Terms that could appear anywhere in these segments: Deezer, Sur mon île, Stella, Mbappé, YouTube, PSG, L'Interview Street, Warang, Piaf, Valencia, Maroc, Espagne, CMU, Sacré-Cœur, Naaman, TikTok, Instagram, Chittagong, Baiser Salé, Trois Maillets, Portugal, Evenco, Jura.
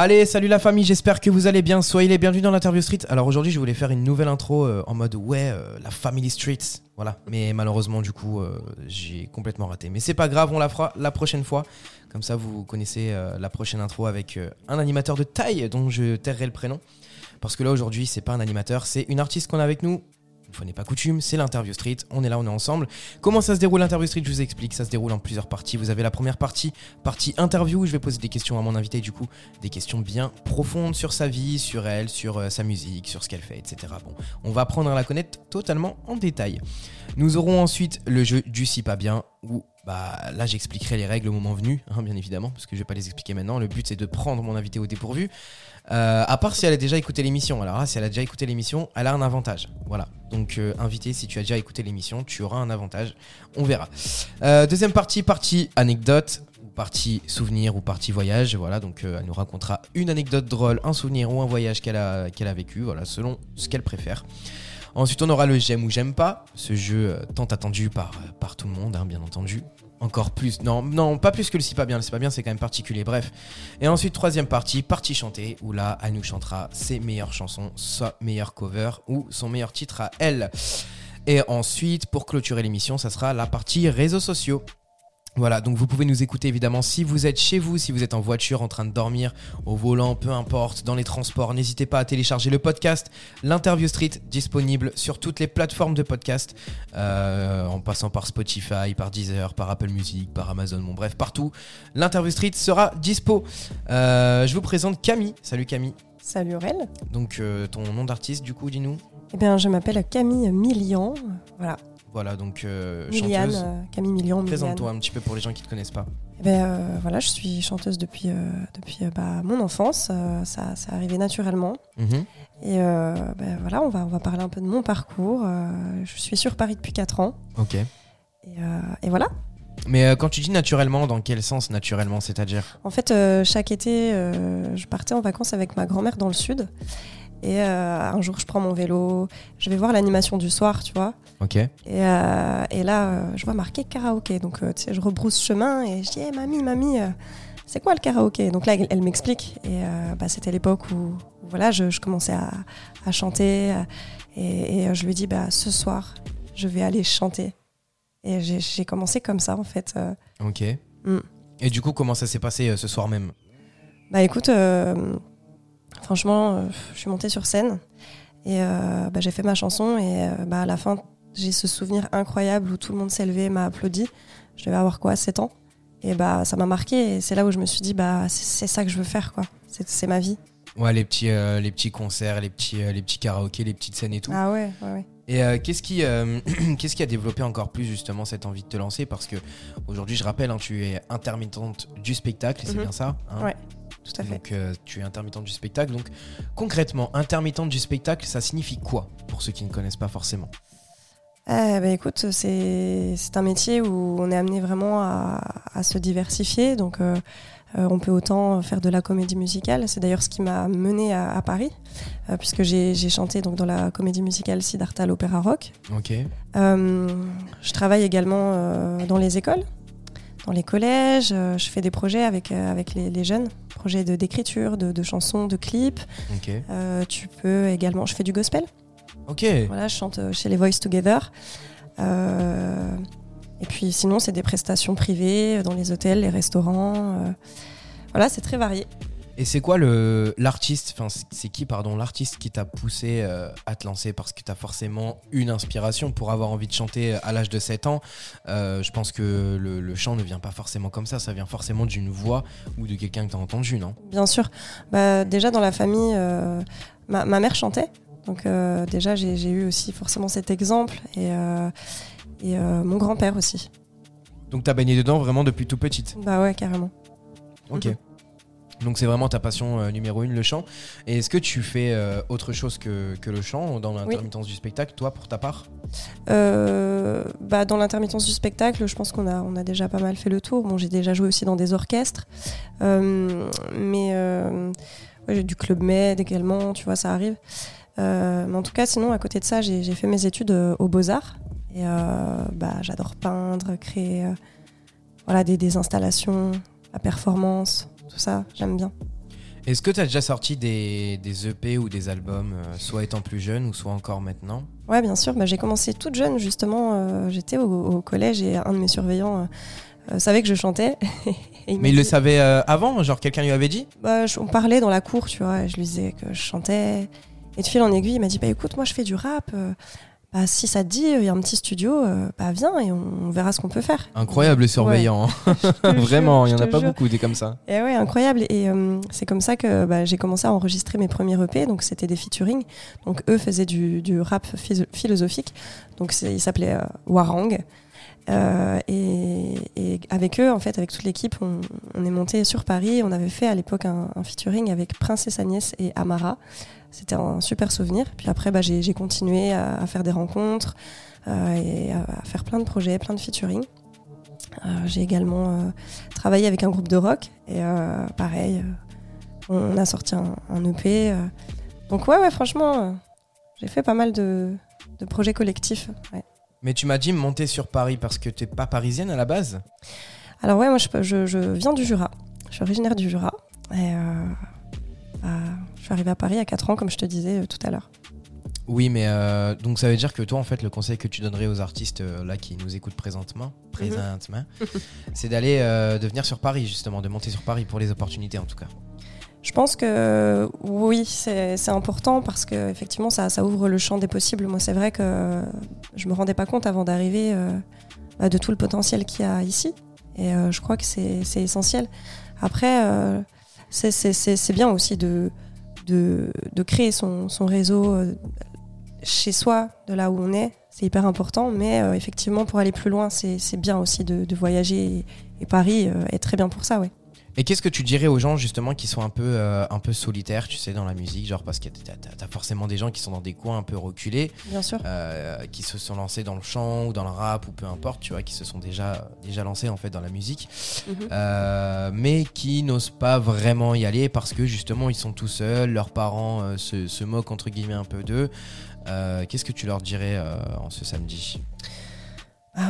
Allez, salut la famille, j'espère que vous allez bien. Soyez les bienvenus dans l'Interview Street. Alors aujourd'hui, je voulais faire une nouvelle intro en mode la Family Street. Voilà, mais malheureusement, du coup, j'ai complètement raté. Mais c'est pas grave, on la fera la prochaine fois. Comme ça, vous connaissez la prochaine intro avec un animateur de taille dont je tairai le prénom. Parce que là, aujourd'hui, c'est pas un animateur, c'est une artiste qu'on a avec nous. Une fois n'est pas coutume, c'est l'Interview Street, on est là, on est ensemble. Comment ça se déroule l'Interview Street ? Je vous explique, ça se déroule en plusieurs parties. Vous avez la première partie interview, où je vais poser des questions à mon invité, du coup, des questions bien profondes sur sa vie, sur elle, sur sa musique, sur ce qu'elle fait, etc. Bon, on va apprendre à la connaître totalement en détail. Nous aurons ensuite le jeu du si pas bien, où là j'expliquerai les règles au moment venu, hein, bien évidemment, parce que je vais pas les expliquer maintenant. Le but c'est de prendre mon invité au dépourvu. À part si elle a déjà écouté l'émission. Alors là, si elle a déjà écouté l'émission, elle a un avantage. Voilà. Donc invité, si tu as déjà écouté l'émission, tu auras un avantage. On verra. Deuxième partie anecdote, ou partie souvenir, ou partie voyage. Voilà. Donc elle nous racontera une anecdote drôle, un souvenir ou un voyage qu'elle a vécu. Voilà, selon ce qu'elle préfère. Ensuite, on aura le j'aime ou j'aime pas, ce jeu tant attendu par tout le monde, hein, bien entendu. Encore plus, non, pas plus que le si pas bien. Le si pas bien, c'est quand même particulier, bref. Et ensuite, troisième partie chantée, où là, elle nous chantera ses meilleures chansons, sa meilleure cover ou son meilleur titre à elle. Et ensuite, pour clôturer l'émission, ça sera la partie réseaux sociaux. Voilà, donc vous pouvez nous écouter évidemment si vous êtes chez vous, si vous êtes en voiture, en train de dormir, au volant, peu importe, dans les transports. N'hésitez pas à télécharger le podcast L'Interview Street, disponible sur toutes les plateformes de podcast, en passant par Spotify, par Deezer, par Apple Music, par Amazon, bon bref, partout. L'Interview Street sera dispo. Je vous présente Camille. Salut Camille. Salut Aurel. Donc ton nom d'artiste du coup, dis-nous. Eh bien, je m'appelle Camille Millian, voilà. Voilà, donc chanteuse. Camille Millian. Présente-toi un petit peu pour les gens qui ne te connaissent pas. Eh ben, voilà, je suis chanteuse depuis mon enfance. Ça arrivait naturellement. Mm-hmm. Et voilà, on va parler un peu de mon parcours. Je suis sur Paris depuis 4 ans. Ok. Et voilà. Mais quand tu dis naturellement, dans quel sens naturellement, c'est-à-dire ? En fait, chaque été, je partais en vacances avec ma grand-mère dans le sud. Et un jour, je prends mon vélo, je vais voir l'animation du soir, tu vois. Ok. Et là, je vois marqué karaoké. Donc, tu sais, je rebrousse chemin et je dis hey, « Mamie, c'est quoi le karaoké ?» Donc là, elle m'explique. Et c'était l'époque où voilà, je commençais à chanter. Et je lui dis « Ce soir, je vais aller chanter. » Et j'ai commencé comme ça, en fait. Ok. Mm. Et du coup, comment ça s'est passé ce soir même ? Écoute... Franchement, je suis montée sur scène et j'ai fait ma chanson et à la fin, j'ai ce souvenir incroyable où tout le monde s'est levé et m'a applaudi. Je devais avoir 7 ans et ça m'a marqué et c'est là où je me suis dit c'est ça que je veux faire quoi, c'est ma vie. Ouais, les petits concerts, les petits karaokés, les petites scènes et tout. Ah ouais. Et qu'est-ce qui a développé encore plus justement cette envie de te lancer parce que aujourd'hui, je rappelle, hein, tu es intermittente du spectacle, et c'est bien ça hein. Ouais. Tout à fait. Donc tu es intermittente du spectacle. Donc concrètement, intermittente du spectacle, ça signifie quoi pour ceux qui ne connaissent pas forcément ? Écoute, c'est un métier où on est amené vraiment à se diversifier. Donc on peut autant faire de la comédie musicale. C'est d'ailleurs ce qui m'a menée à Paris, puisque j'ai chanté donc, dans la comédie musicale Siddhartha à l'Opéra Rock. Ok. Je travaille également dans les écoles. Dans les collèges, je fais des projets avec les jeunes, projets d'écriture, de chansons, de clips. Okay. Tu peux également... Je fais du gospel. Ok. Voilà, je chante chez les Voices Together. Et puis sinon, c'est des prestations privées dans les hôtels, les restaurants. Voilà, c'est très varié. Et c'est quoi l'artiste, enfin c'est qui pardon l'artiste qui t'a poussé à te lancer parce que t'as forcément une inspiration pour avoir envie de chanter à l'âge de 7 ans. Je pense que le chant ne vient pas forcément comme ça vient forcément d'une voix ou de quelqu'un que t'as entendu, non ? Bien sûr. Déjà dans la famille, ma mère chantait, donc déjà j'ai eu aussi forcément cet exemple et mon grand-père aussi. Donc t'as baigné dedans vraiment depuis tout petite ? Ouais, carrément. Ok. Mm-hmm. Donc c'est vraiment ta passion numéro 1, le chant. Et est-ce que tu fais autre chose que le chant dans l'intermittence du spectacle, toi, pour ta part ? Dans l'intermittence du spectacle, je pense qu'on a déjà pas mal fait le tour. Bon, j'ai déjà joué aussi dans des orchestres. Mais j'ai du Club Med également, tu vois, ça arrive. Mais en tout cas, sinon, à côté de ça, j'ai fait mes études aux Beaux-Arts. Et j'adore peindre, créer des installations, la performance... Tout ça, j'aime bien. Est-ce que tu as déjà sorti des EP ou des albums, soit étant plus jeune ou soit encore maintenant ? Ouais, bien sûr. Bah, j'ai commencé toute jeune, justement. J'étais au collège et un de mes surveillants savait que je chantais. Mais il le savait avant ? Genre quelqu'un lui avait dit ? Bah, on parlait dans la cour, tu vois. Et je lui disais que je chantais. Et de fil en aiguille, il m'a dit « Bah écoute, moi je fais du rap. Bah, si ça te dit, il y a un petit studio, bah viens et on verra ce qu'on peut faire. » Incroyable, le surveillant. Ouais. Vraiment, il n'y en a pas beaucoup des comme ça. Et ouais, incroyable. Et c'est comme ça que bah, j'ai commencé à enregistrer mes premiers EP. Donc c'était des featuring. Donc eux faisaient du rap philosophique. Donc ils s'appelaient Warang. Et avec eux, en fait, avec toute l'équipe, on est monté sur Paris. On avait fait à l'époque un featuring avec Princesse Agnès et Amara. C'était un super souvenir. Puis après, bah, j'ai continué à faire des rencontres et à faire plein de projets, plein de featuring. J'ai également travaillé avec un groupe de rock. Et pareil, on a sorti un EP. Donc ouais, franchement, j'ai fait pas mal de projets collectifs. Ouais. Mais tu m'as dit monter sur Paris parce que t'es pas parisienne à la base ? Alors ouais, moi je viens du Jura. Je suis originaire du Jura. Et je suis arrivée à Paris à 4 ans, comme je te disais tout à l'heure. Oui, mais donc ça veut dire que toi, en fait, le conseil que tu donnerais aux artistes là qui nous écoutent présentement c'est d'aller de venir sur Paris, justement, de monter sur Paris pour les opportunités, en tout cas. Je pense que oui, c'est important parce que effectivement, ça ouvre le champ des possibles. Moi, c'est vrai que je me rendais pas compte avant d'arriver de tout le potentiel qu'il y a ici. Et je crois que c'est essentiel. Après, c'est bien aussi de créer son réseau chez soi, de là où on est. C'est hyper important, mais effectivement, pour aller plus loin, c'est bien aussi de voyager. Et Paris est très bien pour ça, ouais. Et qu'est-ce que tu dirais aux gens justement qui sont un peu solitaires, tu sais, dans la musique, genre parce que t'as forcément des gens qui sont dans des coins un peu reculés, bien sûr, qui se sont lancés dans le chant ou dans le rap ou peu importe, tu vois, qui se sont déjà lancés en fait dans la musique, mais qui n'osent pas vraiment y aller parce que justement ils sont tout seuls, leurs parents se moquent entre guillemets un peu d'eux. Qu'est-ce que tu leur dirais en ce samedi ?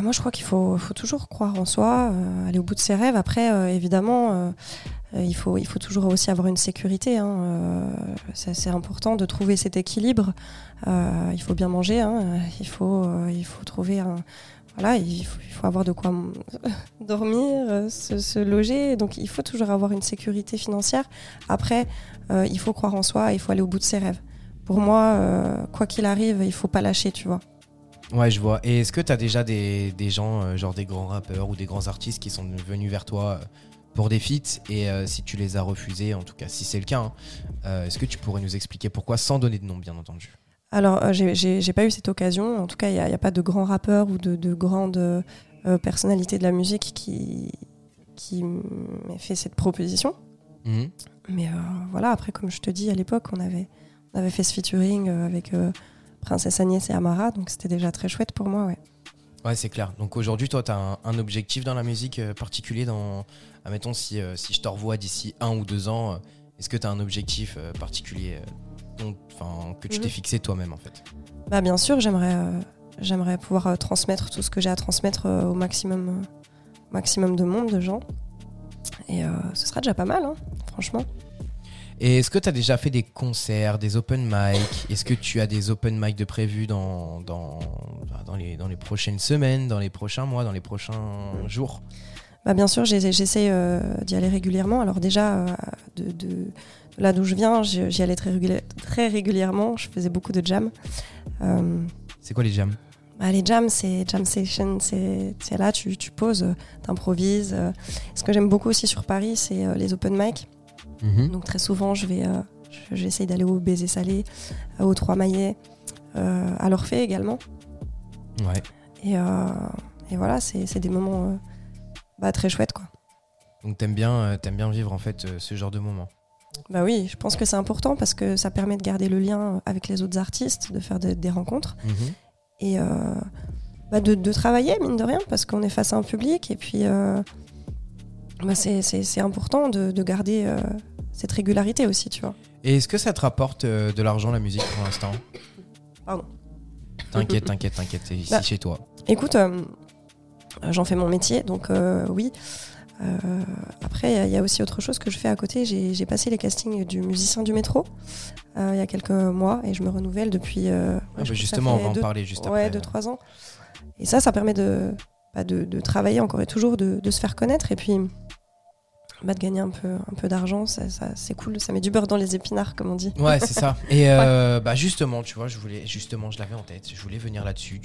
Moi, je crois qu'il faut toujours croire en soi, aller au bout de ses rêves. Après, évidemment, il faut toujours aussi avoir une sécurité. Hein. C'est important de trouver cet équilibre. Il faut bien manger. Hein. Il faut trouver un... Voilà, il faut avoir de quoi dormir, se loger. Donc, il faut toujours avoir une sécurité financière. Après, il faut croire en soi. Il faut aller au bout de ses rêves. Pour moi, quoi qu'il arrive, il faut pas lâcher, tu vois. Ouais, je vois. Et est-ce que t'as déjà des gens, genre des grands rappeurs ou des grands artistes qui sont venus vers toi pour des feats et si tu les as refusés, en tout cas si c'est le cas, hein, est-ce que tu pourrais nous expliquer pourquoi, sans donner de nom bien entendu ? Alors, j'ai pas eu cette occasion. En tout cas, il n'y a pas de grands rappeurs ou de grandes personnalités de la musique qui m'aient fait cette proposition. Mmh. Mais voilà, après, comme je te dis, à l'époque, on avait fait ce featuring avec... Princesse Agnès et Amara, donc c'était déjà très chouette pour moi, ouais. Ouais, c'est clair. Donc aujourd'hui, toi, t'as un objectif dans la musique particulier dans... Admettons, si je te revois d'ici 1 ou 2 ans, est-ce que t'as un objectif particulier que tu t'es fixé toi-même, en fait ? Bah, bien sûr, j'aimerais pouvoir transmettre tout ce que j'ai à transmettre au maximum de monde, de gens. Et ce sera déjà pas mal, hein, franchement. Et est-ce que tu as déjà fait des concerts, des open mic ? Est-ce que tu as des open mic de prévus dans les prochaines semaines, dans les prochains mois, dans les prochains jours ? Bah bien sûr, j'essaie d'y aller régulièrement. Alors déjà, de là d'où je viens, j'y allais très régulièrement. Je faisais beaucoup de jams. C'est quoi les jams ? Bah, les jams, c'est jam session, c'est là, tu poses, t'improvises. Ce que j'aime beaucoup aussi sur Paris, c'est les open mic. Mmh. Donc très souvent j'essaye d'aller au Baiser Salé, au Trois Maillets, à l'Orphée également. Ouais. Et voilà, c'est des moments très chouettes, quoi. Donc t'aimes bien vivre en fait ce genre de moments. Bah oui, je pense que c'est important parce que ça permet de garder le lien avec les autres artistes, de faire des rencontres et de travailler mine de rien parce qu'on est face à un public et puis bah c'est important de garder cette régularité aussi, tu vois. Et est-ce que ça te rapporte de l'argent, la musique, pour l'instant ? Pardon. T'inquiète, c'est ici chez toi. Écoute, j'en fais mon métier, donc oui. Après, il y a aussi autre chose que je fais à côté. J'ai passé les castings du Musicien du métro il y a quelques mois et je me renouvelle depuis. Justement, on va en parler juste après. 2-3 ans. Et ça permet de travailler encore et toujours, de se faire connaître et puis de gagner un peu d'argent. Ça, c'est cool, ça met du beurre dans les épinards, comme on dit. Ouais, c'est ça. Et justement, tu vois, je l'avais en tête, je voulais venir là-dessus.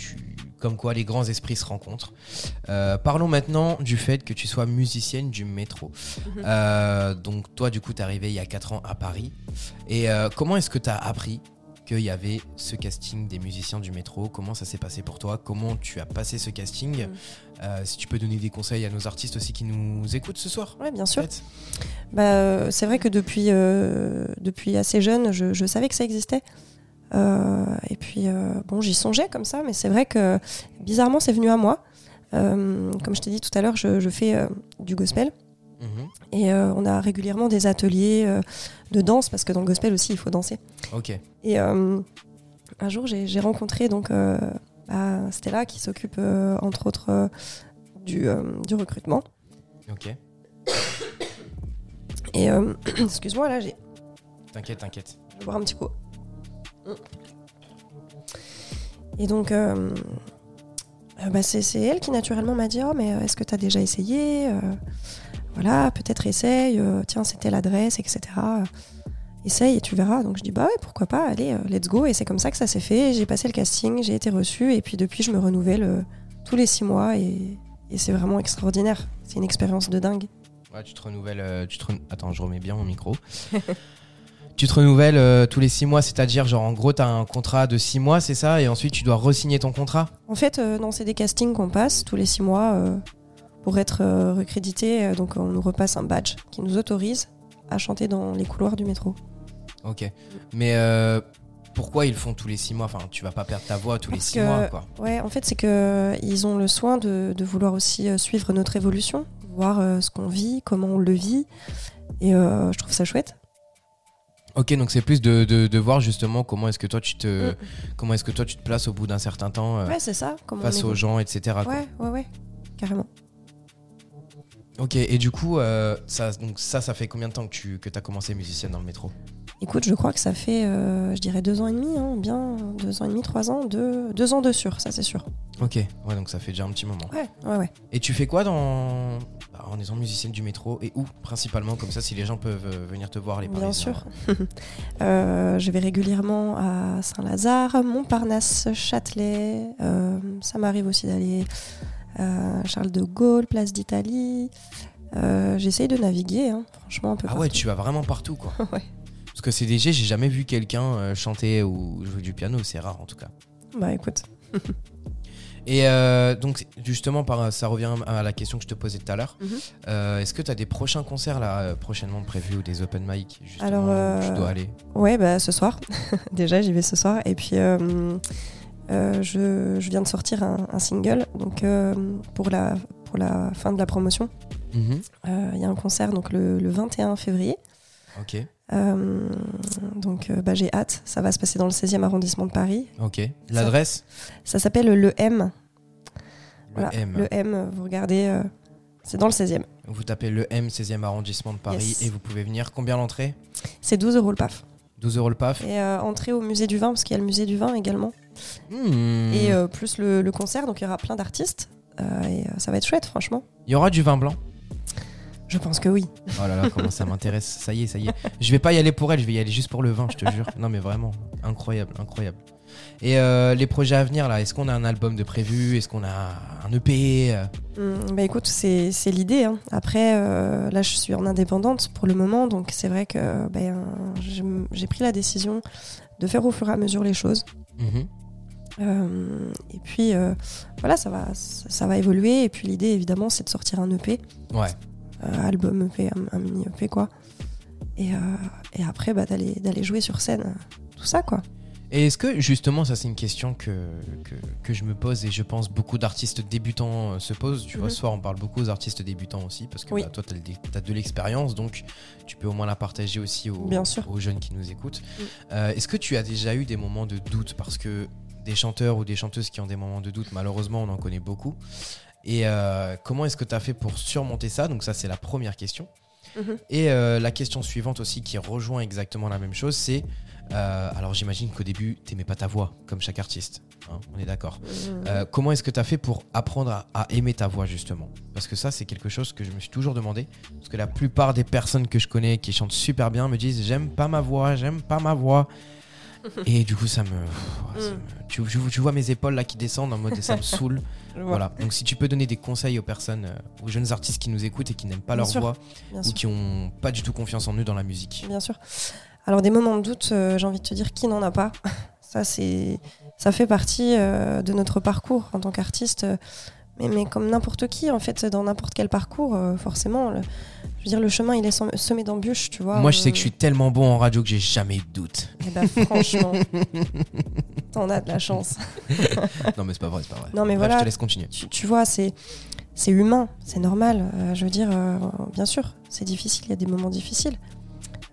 Comme quoi, les grands esprits se rencontrent. Parlons maintenant du fait que tu sois musicienne du métro. Donc toi, du coup, t'es arrivée il y a 4 ans à Paris. Et comment est-ce que t'as appris qu'il y avait ce casting des musiciens du métro? Comment ça s'est passé pour toi? Comment tu as passé ce casting? Si tu peux donner des conseils à nos artistes aussi qui nous écoutent ce soir. Oui, bien sûr. C'est vrai que depuis assez jeune, je savais que ça existait. J'y songeais comme ça, mais c'est vrai que bizarrement, c'est venu à moi. Comme je t'ai dit tout à l'heure, je fais du gospel. Et on a régulièrement des ateliers de danse, parce que dans le gospel aussi, il faut danser. Okay. Et un jour, j'ai rencontré Stella, qui s'occupe entre autres du recrutement. Okay. Et excuse-moi, là, j'ai... T'inquiète. Je vais boire un petit coup. Et donc... c'est elle qui naturellement m'a dit « Oh, mais est-ce que t'as déjà essayé ? Voilà, peut-être essaye, tiens, c'était l'adresse, etc. Essaye et tu verras. » Donc je dis « Bah ouais, pourquoi pas, allez, let's go ». Et c'est comme ça que ça s'est fait. J'ai passé le casting, j'ai été reçue et puis depuis, je me renouvelle tous les 6 mois et c'est vraiment extraordinaire. C'est une expérience de dingue. Ouais, tu te renouvelles... Attends, je remets bien mon micro. Tu te renouvelles tous les 6 mois, c'est-à-dire, genre, en gros, t'as un contrat de 6 mois, c'est ça? Et ensuite, tu dois re-signer ton contrat? En fait, non, c'est des castings qu'on passe tous les 6 mois pour être recrédité. Donc, on nous repasse un badge qui nous autorise à chanter dans les couloirs du métro. Ok. Mais pourquoi ils font tous les 6 mois? Enfin, tu vas pas perdre ta voix tous les 6 mois, quoi. Ouais, en fait, c'est qu'ils ont le soin de vouloir aussi suivre notre évolution, voir ce qu'on vit, comment on le vit. Et je trouve ça chouette. Ok, donc c'est plus de voir justement comment est-ce que toi tu te places au bout d'un certain temps c'est ça, face aux gens, etc. Ouais, quoi. ouais, carrément. Ok, et du coup, ça fait combien de temps que t'as commencé musicienne dans le métro? Écoute, je crois que ça fait, je dirais 2 ans et demi, hein, bien 2 ans et demi, 3 ans, 2 ans de sûr, ça c'est sûr. Ok, ouais, donc ça fait déjà un petit moment. Ouais. Et tu fais quoi en étant musicienne du métro et où principalement, comme ça, si les gens peuvent venir te voir, les Parisiens? Bien sûr. Je vais régulièrement à Saint-Lazare, Montparnasse-Châtelet. Ça m'arrive aussi d'aller à Charles de Gaulle, Place d'Italie. J'essaye de naviguer, hein, franchement, un peu partout. Ah ouais, tu vas vraiment partout, quoi. Ouais. Parce que CDG, j'ai jamais vu quelqu'un chanter ou jouer du piano, c'est rare en tout cas. Bah écoute. Et donc justement, ça revient à la question que je te posais tout à l'heure. Est-ce que tu as des prochains concerts là prochainement prévus ou des open mic justement? Alors, où tu dois aller? Ouais, ce soir. Déjà, j'y vais ce soir. Et puis je viens de sortir un single, donc pour la fin de la promotion. Y a un concert donc le 21 février. Ok. J'ai hâte, ça va se passer dans le 16e arrondissement de Paris. Ok, l'adresse? Ça s'appelle Le M. Le M, vous regardez, c'est dans le 16e. Vous tapez Le M, 16e arrondissement de Paris, yes. Et vous pouvez venir. Combien l'entrée? C'est 12 € le PAF. 12 € le PAF. Et entrée au musée du vin, parce qu'il y a le musée du vin également. Et plus le concert, donc il y aura plein d'artistes. Et ça va être chouette, franchement. Il y aura du vin blanc? Je pense que oui. Oh là là, comment ça m'intéresse. Ça y est. Je vais pas y aller pour elle, je vais y aller juste pour le vin, je te jure. Non mais vraiment, incroyable. Et les projets à venir là, est-ce qu'on a un album de prévu? Est-ce qu'on a un EP? Écoute, c'est l'idée, hein. Après, là je suis en indépendante pour le moment, donc c'est vrai que j'ai pris la décision de faire au fur et à mesure les choses. Et puis ça va évoluer. Et puis l'idée évidemment c'est de sortir un EP. Ouais. Album EP, un mini EP quoi, et après d'aller jouer sur scène, tout ça quoi. Et est-ce que justement, ça c'est une question que je me pose et je pense beaucoup d'artistes débutants se posent, tu vois, ce soir on parle beaucoup aux artistes débutants aussi parce que oui. Toi t'as de l'expérience, donc tu peux au moins la partager aussi aux jeunes qui nous écoutent. Est-ce que tu as déjà eu des moments de doute, parce que des chanteurs ou des chanteuses qui ont des moments de doute, malheureusement on en connaît beaucoup. Et comment est-ce que tu as fait pour surmonter ça? Donc ça, c'est la première question. Et la question suivante aussi, qui rejoint exactement la même chose, c'est alors j'imagine qu'au début t'aimais pas ta voix, comme chaque artiste, hein, on est d'accord. Comment est-ce que t'as fait pour apprendre à aimer ta voix, justement? Parce que ça, c'est quelque chose que je me suis toujours demandé, parce que la plupart des personnes que je connais qui chantent super bien me disent j'aime pas ma voix. Et du coup, ça me tu vois mes épaules là qui descendent en mode ça me saoule. Voilà. Donc, si tu peux donner des conseils aux personnes, aux jeunes artistes qui nous écoutent et qui n'aiment pas leur voix ou qui n'ont pas du tout confiance en eux dans la musique. Bien sûr. Alors, des moments de doute, j'ai envie de te dire, qui n'en a pas? Ça fait partie de notre parcours en tant qu'artiste. Mais comme n'importe qui, en fait, dans n'importe quel parcours, forcément, je veux dire, le chemin, il est semé d'embûches, tu vois. Moi, je sais que je suis tellement bon en radio que j'ai jamais eu de doute. Eh ben, franchement, t'en as de la chance. Non, mais c'est pas vrai. Non, mais bref, voilà, je te laisse continuer. Tu vois, c'est humain, c'est normal. Je veux dire, bien sûr, c'est difficile, il y a des moments difficiles.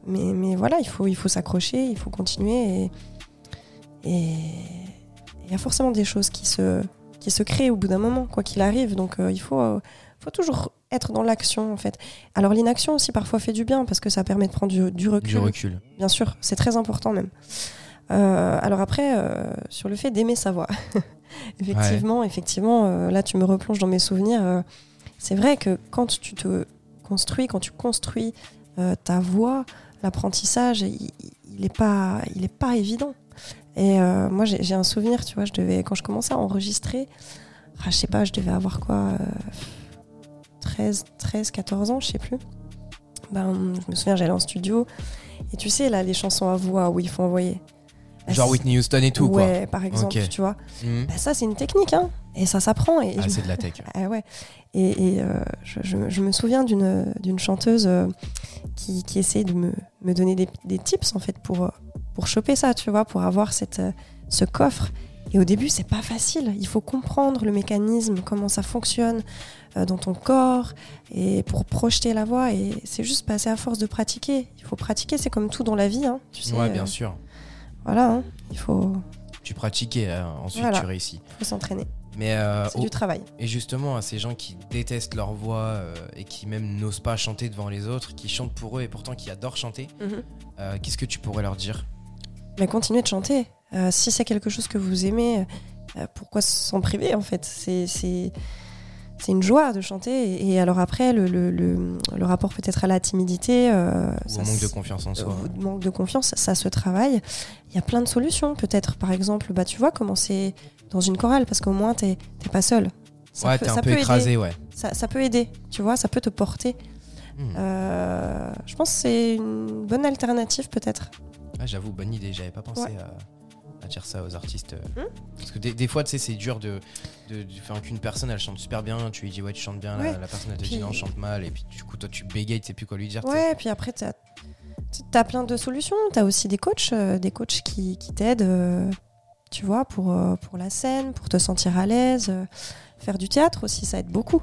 Mais voilà, il faut s'accrocher, il faut continuer. Et il y a forcément des choses qui se crée au bout d'un moment, quoi qu'il arrive. Donc il faut toujours être dans l'action, en fait. Alors l'inaction aussi parfois fait du bien, parce que ça permet de prendre du recul. Du recul. Bien sûr, c'est très important même. Alors après, sur le fait d'aimer sa voix. Effectivement, là tu me replonges dans mes souvenirs. C'est vrai que quand tu construis ta voix, l'apprentissage, il est pas évident. Et moi j'ai un souvenir, tu vois, quand je commençais à enregistrer, je sais pas, je devais avoir quoi, 13-14 ans, je sais plus. Je me souviens, j'allais en studio, et tu sais là, les chansons à voix où il faut envoyer genre Whitney Houston et tout, quoi. Ouais, par exemple, okay. Tu vois. Ça, c'est une technique, hein, et ça s'apprend. Et c'est de la tech. Ouais. Et je me souviens d'une chanteuse qui essayait de me donner des tips, en fait, pour choper ça, tu vois, pour avoir ce coffre. Et au début, c'est pas facile. Il faut comprendre le mécanisme, comment ça fonctionne dans ton corps, et pour projeter la voix. Et c'est juste passer à force de pratiquer. Il faut pratiquer, c'est comme tout dans la vie, hein, tu sais. Ouais, bien sûr. Voilà, hein, il faut... Tu pratiques et ensuite tu réussis. Il faut s'entraîner. Mais c'est du travail. Et justement, à ces gens qui détestent leur voix et qui même n'osent pas chanter devant les autres, qui chantent pour eux et pourtant qui adorent chanter, qu'est-ce que tu pourrais leur dire? Mais continuez de chanter. Si c'est quelque chose que vous aimez, pourquoi s'en priver, en fait? C'est une joie de chanter. Et alors après, le rapport peut-être à la timidité... ou au manque de confiance en soi. Ou manque de confiance, ça se travaille. Il y a plein de solutions. Peut-être, par exemple, tu vois, commencer dans une chorale, parce qu'au moins, t'es pas seul. T'es un peu écrasé, ouais. Ça peut aider, tu vois, ça peut te porter. Je pense que c'est une bonne alternative, peut-être. Ah, j'avoue, bonne idée, j'avais pas pensé à dire ça aux artistes. Parce que des fois, tu sais, c'est dur de qu'une personne, elle chante super bien, tu lui dis ouais, tu chantes bien, ouais. La personne, elle te dit non, chante mal, et puis du coup, toi, tu bégayes, tu sais plus quoi lui dire. Ouais, puis après, t'as plein de solutions, t'as aussi des coachs qui t'aident, tu vois, pour la scène, pour te sentir à l'aise. Faire du théâtre aussi, ça aide beaucoup.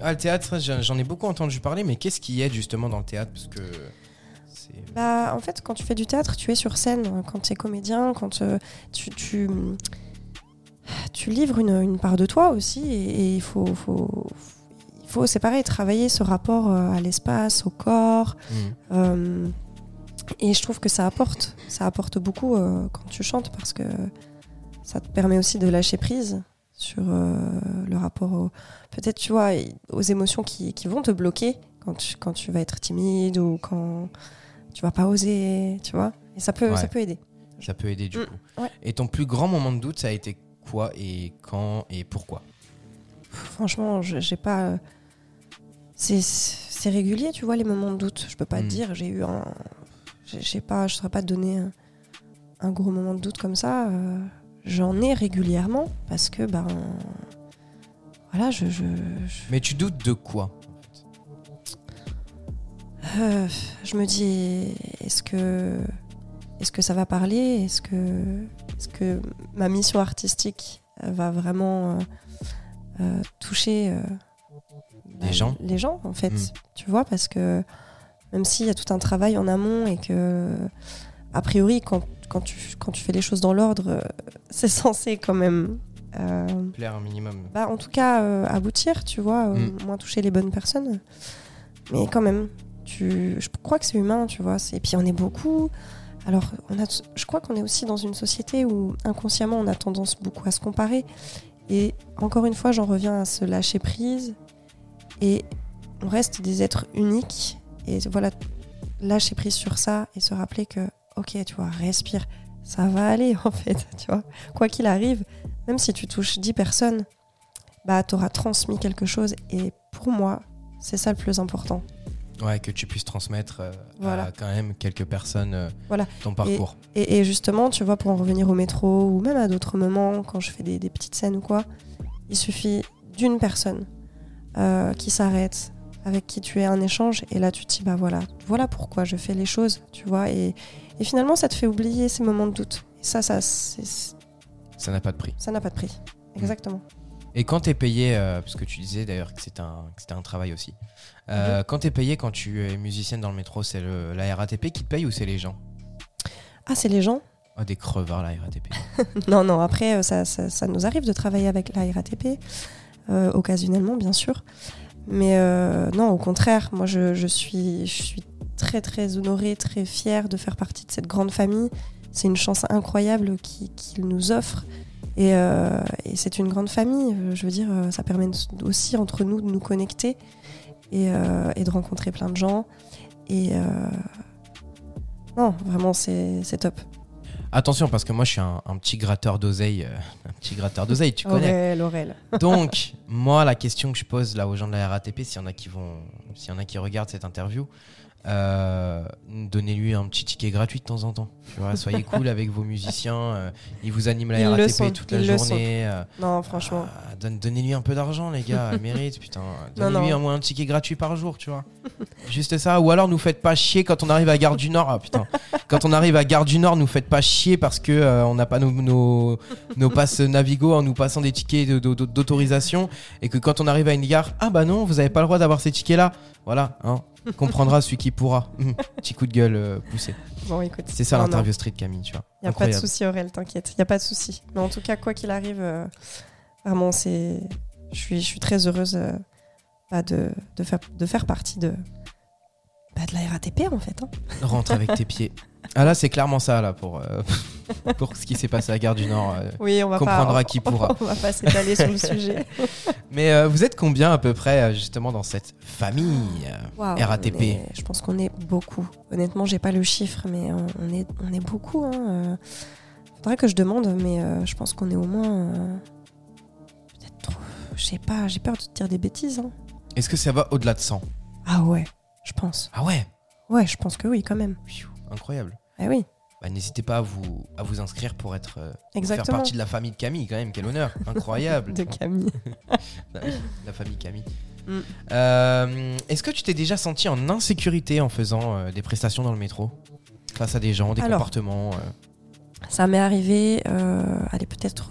Ah, le théâtre, j'en ai beaucoup entendu parler, mais qu'est-ce qui aide justement dans le théâtre? Parce que... en fait, quand tu fais du théâtre, tu es sur scène. Quand tu es comédien, quand tu livres une part de toi aussi, et il faut séparer, travailler ce rapport à l'espace, au corps. Et je trouve que ça apporte beaucoup quand tu chantes, parce que ça te permet aussi de lâcher prise sur le rapport peut-être, tu vois, aux émotions qui vont te bloquer quand tu vas être timide ou quand... tu vas pas oser, tu vois, et ça peut aider. Ça peut aider du coup. Ouais. Et ton plus grand moment de doute, ça a été quoi et quand et pourquoi? Franchement, j'ai pas... C'est régulier, tu vois, les moments de doute. Je peux pas te dire, j'ai eu un... Je sais pas, je saurais pas te donner un gros moment de doute comme ça. J'en ai régulièrement parce que, voilà, Mais tu doutes de quoi? Je me dis, est-ce que ça va parler? Est-ce que ma mission artistique va vraiment toucher les gens, en fait, tu vois, parce que même s'il y a tout un travail en amont et que a priori quand tu fais les choses dans l'ordre, c'est censé quand même plaire un minimum. Bah, en tout cas, aboutir, tu vois, moins toucher les bonnes personnes. Mais quand même, je crois que c'est humain, tu vois. Et puis on est beaucoup. Alors, je crois qu'on est aussi dans une société où inconsciemment on a tendance beaucoup à se comparer. Et encore une fois, j'en reviens à se lâcher prise. Et on reste des êtres uniques. Et voilà, lâcher prise sur ça et se rappeler que, ok, tu vois, respire, ça va aller en fait, tu vois. Quoi qu'il arrive, même si tu touches 10 personnes, bah, t'auras transmis quelque chose. Et pour moi, c'est ça le plus important. Ouais, que tu puisses transmettre à quand même quelques personnes ton parcours. Et justement, tu vois, pour en revenir au métro ou même à d'autres moments, quand je fais des petites scènes ou quoi, il suffit d'une personne qui s'arrête, avec qui tu es un échange, et là tu te dis, bah voilà pourquoi je fais les choses, tu vois. Et finalement, ça te fait oublier ces moments de doute. Et ça ça n'a pas de prix. Ça n'a pas de prix, exactement. Et quand t'es payé, parce que tu disais d'ailleurs que c'était un travail aussi, quand t'es payé, quand tu es musicienne dans le métro, c'est la RATP qui te paye ou c'est les gens ? Ah, c'est les gens ? Ah, des crevards, la RATP. non, après, ça nous arrive de travailler avec la RATP, occasionnellement, bien sûr. Mais non, au contraire, moi, je suis très, très honorée, très fière de faire partie de cette grande famille. C'est une chance incroyable qu'ils nous offrent. Et c'est une grande famille, je veux dire, ça permet aussi entre nous de nous connecter et de rencontrer plein de gens. Non, vraiment, c'est top. Attention, parce que moi, je suis un petit gratteur d'oseille. Tu connais. L'Aurel. Donc, moi, la question que je pose là aux gens de la RATP, s'il y en a qui regardent cette interview, donnez-lui un petit ticket gratuit de temps en temps. Tu vois, soyez cool avec vos musiciens. Ils vous animent la RATP toute la journée. Non, franchement. Donnez-lui un peu d'argent, les gars. Elle mérite, putain. Donnez-lui au moins un ticket gratuit par jour, tu vois. Juste ça. Ou alors, nous faites pas chier quand on arrive à Gare du Nord. Ah, putain. Quand on arrive à Gare du Nord, nous faites pas chier parce que on n'a pas nos passes Navigo en nous passant des tickets d'autorisation. Et que quand on arrive à une gare, ah bah non, vous avez pas le droit d'avoir ces tickets-là. Voilà, hein. Comprendra celui qui pourra. Petit coup de gueule poussé. Bon, écoute, c'est ça l'Interview Street, Camille, tu vois. Il n'y a pas de souci, Aurel, t'inquiète. Il n'y a pas de souci. Mais en tout cas, quoi qu'il arrive, vraiment, je suis très heureuse de faire partie de la RATP, en fait. Hein. Rentre avec tes pieds. Ah là, c'est clairement ça, là, pour ce qui s'est passé à Gare du Nord. Oui, on va comprendra qui pourra. On va pas s'étaler sur le sujet. Mais vous êtes combien à peu près, justement, dans cette famille RATP ? Je pense qu'on est beaucoup. Honnêtement, j'ai pas le chiffre, mais on est beaucoup. Hein. Faudrait que je demande, mais je pense qu'on est au moins... peut-être trop... Je sais pas, j'ai peur de te dire des bêtises. Hein. Est-ce que ça va au-delà de 100 ? Ah ouais, je pense. Ah ouais ? Ouais, je pense que oui, quand même. Incroyable. Eh oui. Bah, n'hésitez pas à vous inscrire pour être faire partie de la famille de Camille, quand même. Quel honneur. Incroyable. De Camille. La famille Camille. Est-ce que tu t'es déjà sentie en insécurité en faisant des prestations dans le métro face à des gens, des comportements Ça m'est arrivé peut-être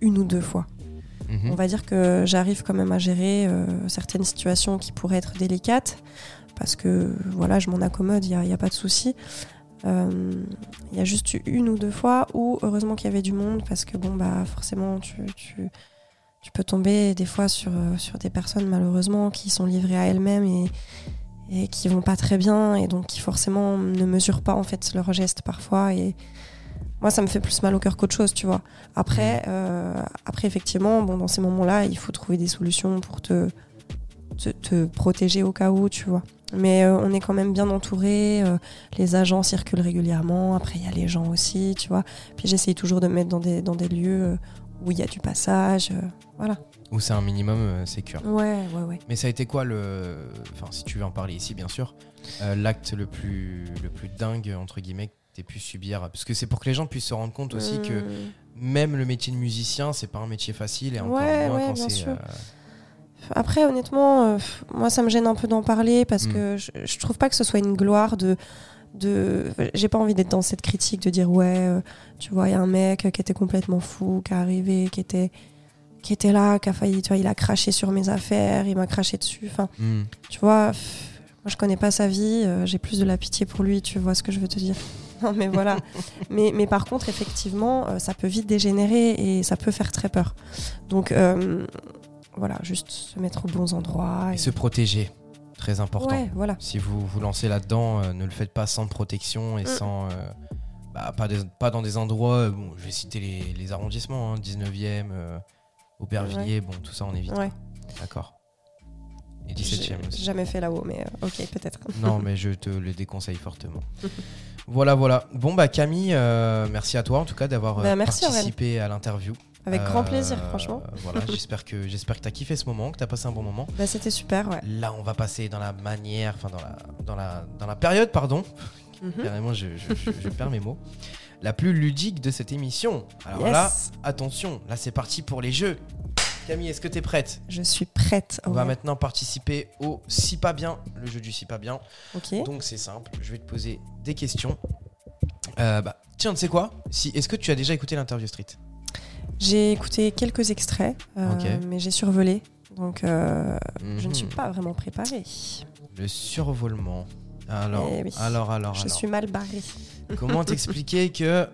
une ou deux fois. On va dire que j'arrive quand même à gérer certaines situations qui pourraient être délicates, parce que voilà, je m'en accommode, il n'y a pas de souci. Il y a juste eu une ou deux fois où heureusement qu'il y avait du monde, parce que bon, bah, forcément tu peux tomber des fois sur des personnes malheureusement qui sont livrées à elles-mêmes et qui vont pas très bien, et donc qui forcément ne mesurent pas en fait leurs gestes parfois, et moi ça me fait plus mal au cœur qu'autre chose, tu vois. Après effectivement, bon, dans ces moments-là, il faut trouver des solutions pour te protéger au cas où, tu vois. Mais on est quand même bien entouré, les agents circulent régulièrement, après il y a les gens aussi, tu vois. Puis j'essaye toujours de me mettre dans des lieux où il y a du passage, voilà. Où c'est un minimum sécure. Ouais. Mais ça a été quoi enfin si tu veux en parler ici bien sûr, l'acte le plus dingue entre guillemets que t'aies pu subir, parce que c'est pour que les gens puissent se rendre compte aussi que même le métier de musicien, c'est pas un métier facile, et encore moins quand c'est... Après, honnêtement, moi, ça me gêne un peu d'en parler parce que je trouve pas que ce soit une gloire de... J'ai pas envie d'être dans cette critique de dire, tu vois, il y a un mec qui était complètement fou, qui est arrivé, qui était là, qui a failli... Tu vois, il a craché sur mes affaires, il m'a craché dessus. Enfin, tu vois, moi, je connais pas sa vie, j'ai plus de la pitié pour lui, tu vois ce que je veux te dire. Non, mais voilà. mais par contre, effectivement, ça peut vite dégénérer et ça peut faire très peur. Donc, voilà, juste se mettre aux bons endroits. Et se protéger, très important. Ouais, voilà. Si vous vous lancez là-dedans, ne le faites pas sans protection et sans... Pas dans des endroits, bon, je vais citer les arrondissements, hein, 19e, Aubervilliers, bon, tout ça on évite. Ouais. D'accord. Et 17e aussi. J'ai jamais fait là-haut, mais ok, peut-être. Non, mais je te le déconseille fortement. Voilà. Bon, bah Camille, merci à toi en tout cas d'avoir participé à l'interview. Avec grand plaisir, franchement. Voilà, j'espère que t'as kiffé ce moment, que t'as passé un bon moment. Bah, c'était super, ouais. Là, on va passer dans la période, pardon. Carrément, je perds mes mots. La plus ludique de cette émission. Alors là, attention, là c'est parti pour les jeux. Camille, est-ce que t'es prête ? Je suis prête. On va maintenant participer au Si pas bien, le jeu du Si pas bien. Okay. Donc c'est simple, je vais te poser des questions. Tiens, tu sais quoi ? Est-ce que tu as déjà écouté l'Interview Street ? J'ai écouté quelques extraits, mais j'ai survolé. Donc je ne suis pas vraiment préparée. Le survolement. Alors, suis mal barrée. Comment t'expliquer que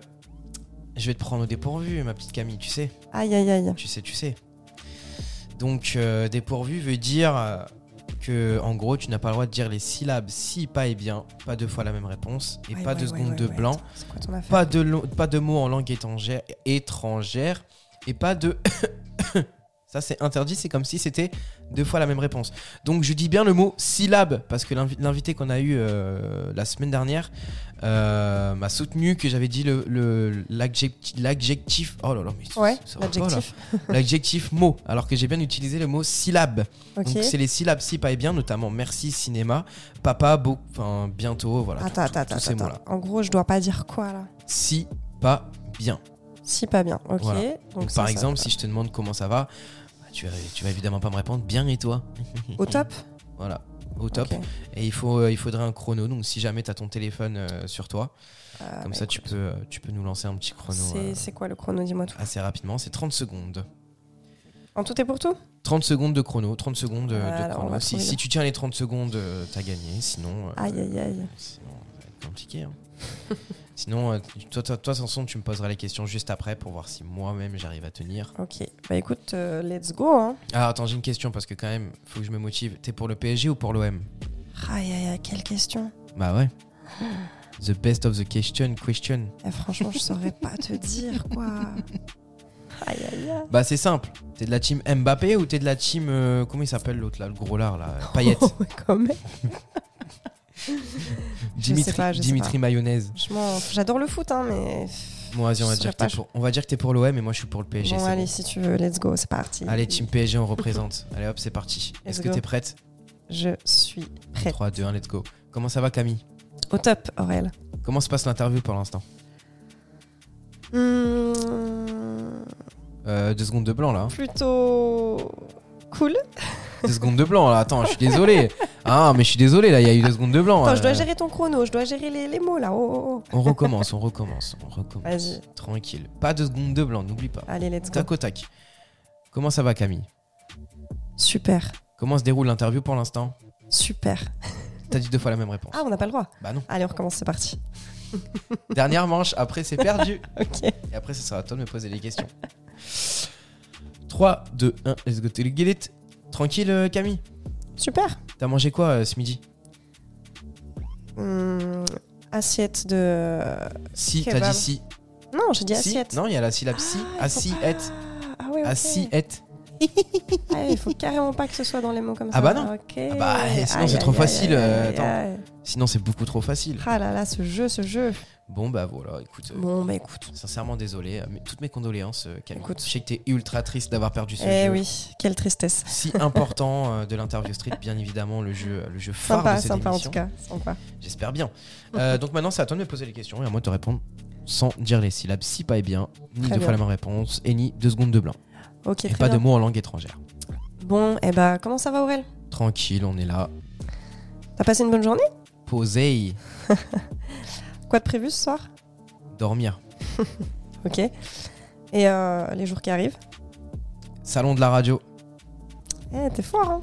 je vais te prendre au dépourvu, ma petite Camille, tu sais. Aïe. Tu sais. Donc, dépourvu veut dire que, en gros, tu n'as pas le droit de dire les syllabes si, pas et bien, pas deux fois la même réponse, et pas deux secondes de blanc, pas de mots en langue étrangère, et pas de... Ça, c'est interdit, c'est comme si c'était deux fois la même réponse. Donc, je dis bien le mot syllabe, parce que l'invité qu'on a eu la semaine dernière m'a soutenu que j'avais dit l'adjectif... Oh là là, mais ça va pas, là. L'adjectif mot, alors que j'ai bien utilisé le mot syllabe. Okay. Donc, c'est les syllabes si, pas et bien, notamment merci, cinéma, papa, beau, enfin, bientôt, voilà. Attends, tous ces mots-là. En gros, je dois pas dire quoi, là ? Si, pas, bien. Si, pas bien, ok. Voilà. Donc par exemple, si je te demande comment ça va... Tu vas évidemment pas me répondre bien et toi. Au top. Voilà, au top. Okay. Et il faudrait un chrono. Donc si jamais t'as ton téléphone sur toi, comme ça écoute, tu peux nous lancer un petit chrono. C'est quoi le chrono ? Dis-moi tout. Assez rapidement, c'est 30 secondes. En tout et pour tout ? 30 secondes de chrono, 30 secondes de chrono. Si tu tiens les 30 secondes, t'as gagné. Sinon, aïe. Sinon, ça va être compliqué. Hein. Sinon, toi, Samson, tu me poseras les questions juste après pour voir si moi-même j'arrive à tenir. Ok, bah écoute, let's go. Hein. Alors attends, j'ai une question parce que quand même, faut que je me motive. T'es pour le PSG ou pour l'OM ? Aïe, quelle question ? Bah ouais. The best of the question. Eh, franchement, je saurais pas te dire quoi. Aïe. Bah c'est simple. T'es de la team Mbappé ou t'es de la team. Comment il s'appelle l'autre là, le gros lard là ? Payet. Oh, quand même. Dimitri Mayonnaise. J'adore le foot, hein, mais. Moi, vas-y, on va dire que t'es pour l'OM et moi je suis pour le PSG. Bon, allez, bon. Si tu veux, let's go, c'est parti. Allez, team PSG, on représente. Allez, hop, c'est parti. Let's Est-ce que t'es prête ? Je suis prête. 3, 2, 1, let's go. Comment ça va, Camille ? Au top, Aurel. Comment se passe l'interview pour l'instant ? 2 secondes de blanc là. Plutôt. Cool. 2 secondes de blanc là, attends, je suis désolé. Ah, mais je suis désolé là, il y a eu 2 secondes de blanc. Attends, je dois gérer ton chrono, je dois gérer les mots là. Oh. On recommence. Vas-y. Tranquille. Pas 2 secondes de blanc, n'oublie pas. Allez, let's go. Tac au tac. Comment ça va, Camille ? Super. Comment se déroule l'interview pour l'instant ? Super. T'as dit 2 fois la même réponse. Ah, on n'a pas le droit ? Bah non. Allez, on recommence, c'est parti. Dernière manche, après c'est perdu. Ok. Et après, ce sera à toi de me poser les questions. 3, 2, 1, let's go to the get it. Tranquille, Camille ? Super. T'as mangé quoi ce midi ? Assiette de... Si, kebab. T'as dit si. Non, j'ai dit si. Assiette. Non, il y a la syllabe si. Assiette. Ah oui, ok. Assiette. Ah, il faut carrément pas que ce soit dans les mots comme ça. Ah bah non. Okay. Ah bah, sinon c'est trop facile. Attends. Sinon c'est beaucoup trop facile. Ah là là, ce jeu. Bon bah voilà, écoute. Sincèrement désolé, mais toutes mes condoléances, Camille. Écoute. Je sais que t'es ultra triste d'avoir perdu ce jeu. Eh oui, quelle tristesse. Si important de l'Interview Street, bien évidemment, le jeu phare sympa, de cette émission. Sympa en tout cas. J'espère bien. Donc maintenant c'est à toi de me poser les questions et à moi de te répondre sans dire les syllabes si pas et bien, ni très deux fois la même réponse et ni 2 secondes de blanc. Okay, et pas bien. De mots en langue étrangère. Bon, et bah comment ça va, Aurel ? Tranquille, on est là. T'as passé une bonne journée ? Posé. Quoi de prévu ce soir ? Dormir. Ok. Et les jours qui arrivent ? Salon de la radio. Eh, t'es fort, hein ?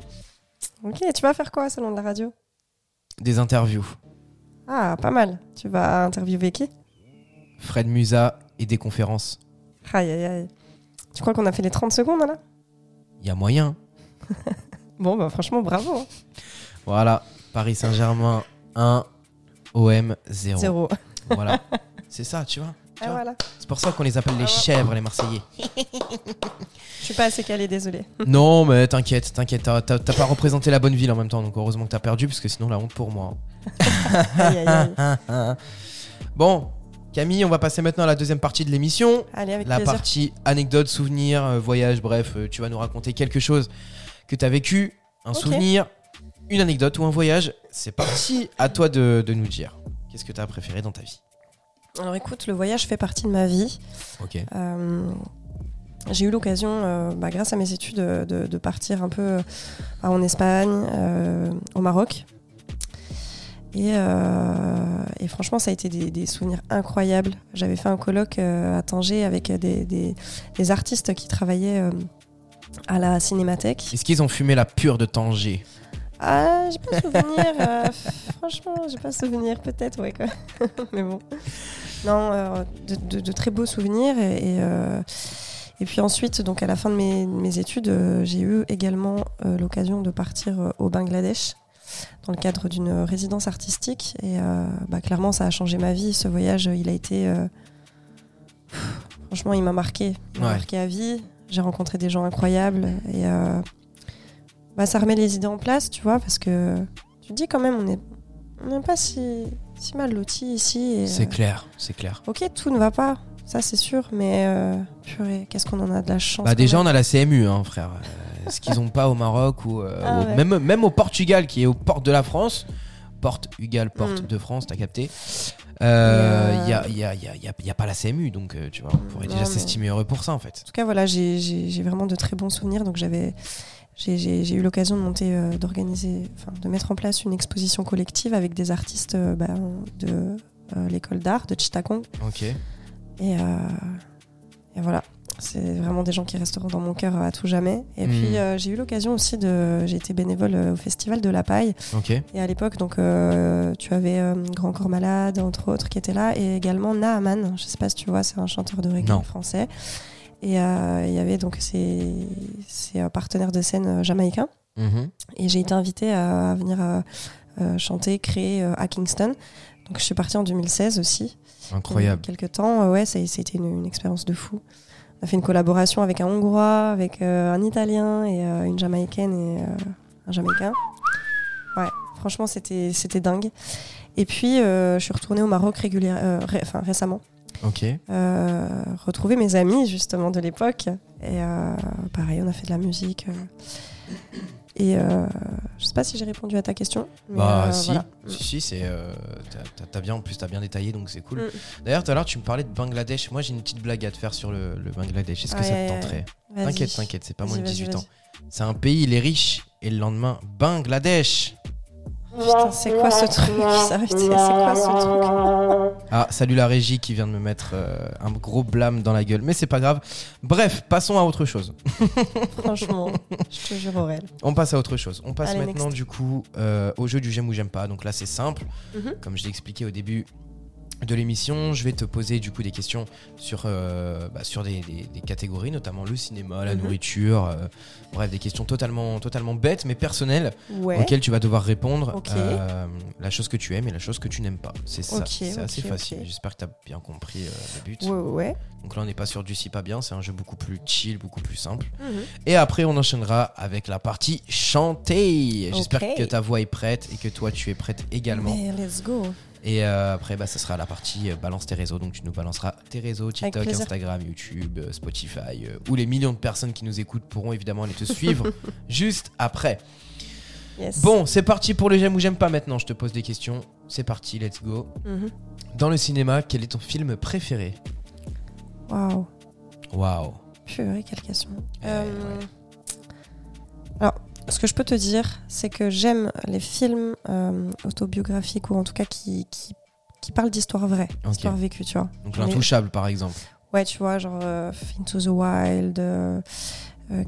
Ok, tu vas faire quoi, Salon de la radio ? Des interviews. Ah, pas mal. Tu vas interviewer qui ? Fred Musa et des conférences. Aïe, aïe, aïe. Tu crois qu'on a fait les 30 secondes, là ? Il y a moyen. Bon, bah franchement, bravo. Hein. Voilà, Paris Saint-Germain 1, OM 0. 0. Voilà, c'est ça, tu vois. Ah, voilà. C'est pour ça qu'on les appelle les chèvres, les Marseillais. Je suis pas assez calée, désolé. Non, mais t'inquiète, t'as pas représenté la bonne ville en même temps, donc heureusement que t'as perdu, parce que sinon la honte pour moi. Aïe, aïe, aïe. Bon, Camille, on va passer maintenant à la deuxième partie de l'émission. Allez, avec plaisir. La partie anecdotes, souvenirs, voyages, bref, tu vas nous raconter quelque chose que t'as vécu, un souvenir, une anecdote ou un voyage. C'est parti, à toi de nous dire. Qu'est-ce que t'as préféré dans ta vie ? Alors écoute, le voyage fait partie de ma vie. Ok. J'ai eu l'occasion, grâce à mes études, de partir un peu en Espagne, au Maroc. Et franchement, ça a été des souvenirs incroyables. J'avais fait un colloque à Tanger avec des artistes qui travaillaient à la Cinémathèque. Est-ce qu'ils ont fumé la pure de Tanger ? Ah, j'ai pas souvenir. Franchement, j'ai pas souvenir. Peut-être, ouais, quoi. Mais bon. Non, de très beaux souvenirs. Et puis ensuite, donc à la fin de mes études, j'ai eu également l'occasion de partir au Bangladesh dans le cadre d'une résidence artistique. Et clairement, ça a changé ma vie. Ce voyage, il a été... franchement, il m'a marqué. Il m'a marqué à vie. J'ai rencontré des gens incroyables. Et... ça remet les idées en place, tu vois, parce que tu te dis quand même, on n'est pas si mal lotis ici. Et, c'est clair. Ok, tout ne va pas, ça c'est sûr, mais purée, qu'est-ce qu'on en a de la chance. Bah déjà, on a la CMU, hein, frère. Ce qu'ils n'ont pas au Maroc ou même au Portugal, qui est aux portes de la France, porte de France, t'as capté. Il n'y a pas la CMU, donc tu vois, on pourrait déjà s'estimer heureux pour ça en fait. En tout cas, voilà, j'ai vraiment de très bons souvenirs, donc J'ai eu l'occasion de mettre en place une exposition collective avec des artistes de l'école d'art de Chittagong. Ok. Et voilà, c'est vraiment des gens qui resteront dans mon cœur à tout jamais. Et puis j'ai eu l'occasion aussi j'ai été bénévole au Festival de la Paille. Ok. Et à l'époque, donc tu avais Grand Corps Malade entre autres qui était là, et également Naaman. Je sais pas si tu vois, c'est un chanteur de reggae français. Et il y avait donc ces partenaires de scène jamaïcains. Mmh. Et j'ai été invitée à venir chanter, créer à Kingston. Donc je suis partie en 2016 aussi. Incroyable. Il y a quelques temps, c'était une expérience de fou. On a fait une collaboration avec un Hongrois, avec un Italien et une Jamaïcaine et un Jamaïcain. Ouais, franchement, c'était dingue. Et puis, je suis retournée au Maroc récemment. Ok. Retrouver mes amis justement de l'époque, et pareil, on a fait de la musique et je sais pas si j'ai répondu à ta question, mais si. Voilà. si c'est t'as bien détaillé, donc c'est cool. D'ailleurs tout à l'heure tu me parlais de Bangladesh, moi j'ai une petite blague à te faire sur le Bangladesh. Est-ce que ça te tenterait? Vas-y. T'inquiète, c'est pas moins de 18 ans. C'est un pays, il est riche, et le lendemain Bangladesh. Putain, c'est quoi ce truc? C'est quoi ce truc? Ah, salut la régie qui vient de me mettre un gros blâme dans la gueule, mais c'est pas grave. Bref, passons à autre chose. Franchement, je te jure, Aurel. On passe à autre chose. On passe maintenant next. Du coup au jeu du j'aime ou j'aime pas. Donc là, c'est simple. Mm-hmm. Comme je l'ai expliqué au début de l'émission, je vais te poser du coup des questions sur des catégories, notamment le cinéma, la nourriture, bref, des questions totalement bêtes mais personnelles, auxquelles tu vas devoir répondre. La chose que tu aimes et la chose que tu n'aimes pas. C'est ça, c'est assez facile. Okay. J'espère que tu as bien compris le but. Ouais. Donc là, on n'est pas sur du si pas bien, c'est un jeu beaucoup plus chill, beaucoup plus simple. Et après, on enchaînera avec la partie chanter. J'espère que ta voix est prête et que toi, tu es prête également. Mais let's go. Et après, ça sera la partie balance tes réseaux. Donc, tu nous balanceras tes réseaux, TikTok, Instagram, YouTube, Spotify, où les millions de personnes qui nous écoutent pourront évidemment aller te suivre juste après. Yes. Bon, c'est parti pour le j'aime ou j'aime pas maintenant. Je te pose des questions. C'est parti, let's go. Mm-hmm. Dans le cinéma, quel est ton film préféré ? Waouh. Purée, quelle question. Ouais. Alors... ce que je peux te dire, c'est que j'aime les films autobiographiques, ou en tout cas qui parlent d'histoires vraies, d'histoires vécues, tu vois. Donc L'Intouchable, par exemple. Ouais, tu vois, genre Into the Wild,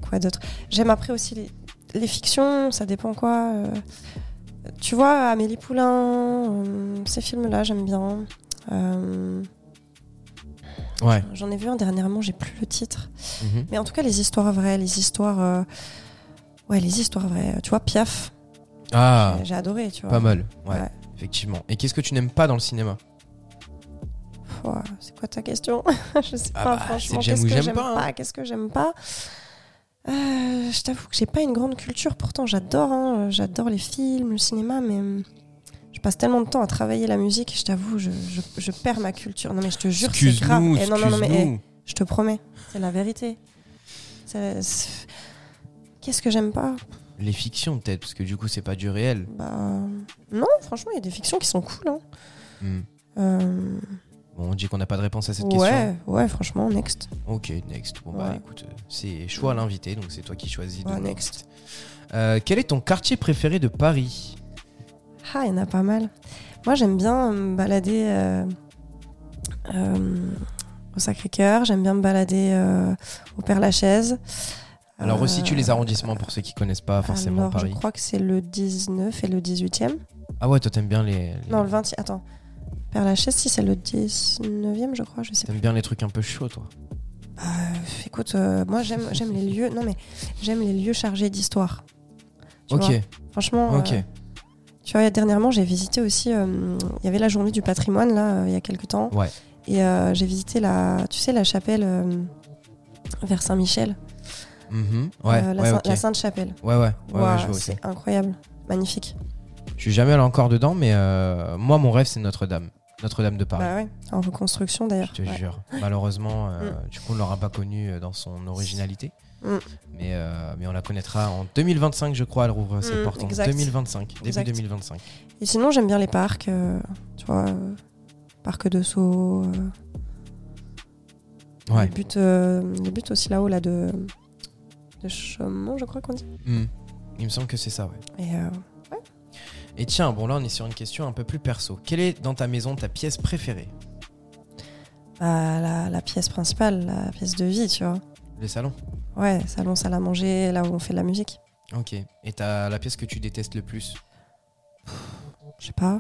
quoi d'autre. J'aime après aussi les fictions, ça dépend quoi. Tu vois, Amélie Poulain, ces films-là, j'aime bien. Ouais. J'en ai vu un dernièrement, j'ai plus le titre. Mm-hmm. Mais en tout cas, les histoires vraies, les histoires vraies. Tu vois, Piaf. Ah. J'ai adoré, tu vois. Pas mal, ouais. Effectivement. Et qu'est-ce que tu n'aimes pas dans le cinéma ? Wow, c'est quoi ta question ? Je sais pas, franchement. Qu'est-ce que j'aime pas ? Je t'avoue que j'ai pas une grande culture. Pourtant, j'adore les films, le cinéma, mais je passe tellement de temps à travailler la musique. Je t'avoue, je perds ma culture. Non mais je te jure, excuse-nous, c'est grave. Non, mais je te promets, c'est la vérité. C'est... Qu'est-ce que j'aime pas ? Les fictions peut-être, parce que du coup, c'est pas du réel. Bah non, franchement, il y a des fictions qui sont cool. Hein. Mm. Bon, on dit qu'on n'a pas de réponse à cette question. Ouais, franchement, next. Ok, next. Bon, bah écoute, c'est choix à l'invité, donc c'est toi qui choisis. Ouais, next. Quel est ton quartier préféré de Paris ? Ah, il y en a pas mal. Moi, j'aime bien me balader au Sacré-Cœur, j'aime bien me balader au Père-Lachaise. Alors, resitue les arrondissements pour ceux qui ne connaissent pas forcément alors, Paris. Je crois que c'est le 19 et le 18e. Ah ouais, toi, t'aimes bien les... Non, le 20e. Attends. Père-Lachaise, si c'est le 19e, je crois, je sais pas. T'aimes bien les trucs un peu chauds, toi ? Écoute, moi j'aime les lieux. Non mais j'aime les lieux chargés d'histoire. Tu vois ? Franchement. Ok. Tu vois, dernièrement, j'ai visité aussi. Il y avait la journée du patrimoine là, il y a quelques temps. Ouais. Et j'ai visité la chapelle vers Saint-Michel. Mm-hmm. Ouais. La Sainte-Chapelle. Ouais, je vois aussi. C'est incroyable, magnifique. Je suis jamais allé encore dedans, mais moi mon rêve c'est Notre-Dame. Notre-Dame de Paris. Bah ouais, en reconstruction d'ailleurs. Je te jure. Malheureusement, du coup, on ne l'aura pas connue dans son originalité. Mm. Mais on la connaîtra en 2025, je crois. Elle rouvre ses portes en 2025, début 2025. Et sinon, j'aime bien les parcs. Tu vois, parc de Sceaux. Ouais. Le but aussi là-haut, là, de Chaumont, je crois qu'on dit. Mm. Il me semble que c'est ça, ouais. Et tiens, bon là on est sur une question un peu plus perso. Quelle est dans ta maison ta pièce préférée ? La pièce principale, la pièce de vie, tu vois. Le salon ? Ouais, salon, salle à manger, là où on fait de la musique. Ok, et t'as la pièce que tu détestes le plus ? Je sais pas.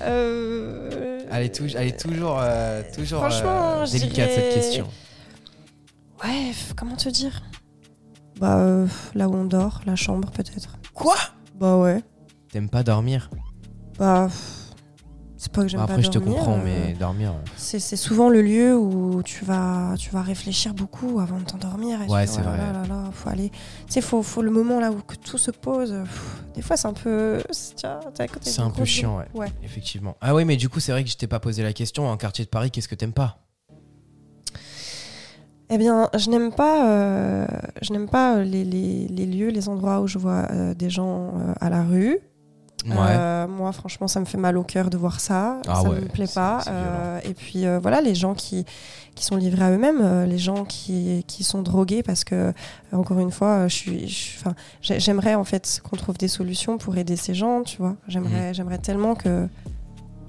Elle est toujours délicate cette question. Ouais, comment te dire ? Bah, là où on dort, la chambre peut-être. Quoi ? Bah ouais. T'aimes pas dormir ? Bah, c'est pas que j'aime pas dormir. Après, je te comprends, mais dormir... C'est souvent le lieu où tu vas réfléchir beaucoup avant de t'endormir. Et ouais, c'est vrai. Là, faut aller... Tu sais, faut le moment là où que tout se pose. Des fois, c'est un peu... C'est un peu chiant, ouais. Effectivement. Ah oui, mais du coup, c'est vrai que je t'ai pas posé la question. En quartier de Paris, qu'est-ce que t'aimes pas ? Eh bien, je n'aime pas les lieux, les endroits où je vois des gens à la rue. Ouais. Moi, franchement, ça me fait mal au cœur de voir ça. Ça me plaît pas. C'est et puis, voilà, les gens qui sont livrés à eux-mêmes, les gens qui sont drogués, parce que, encore une fois, j'aimerais en fait qu'on trouve des solutions pour aider ces gens, tu vois. J'aimerais tellement que...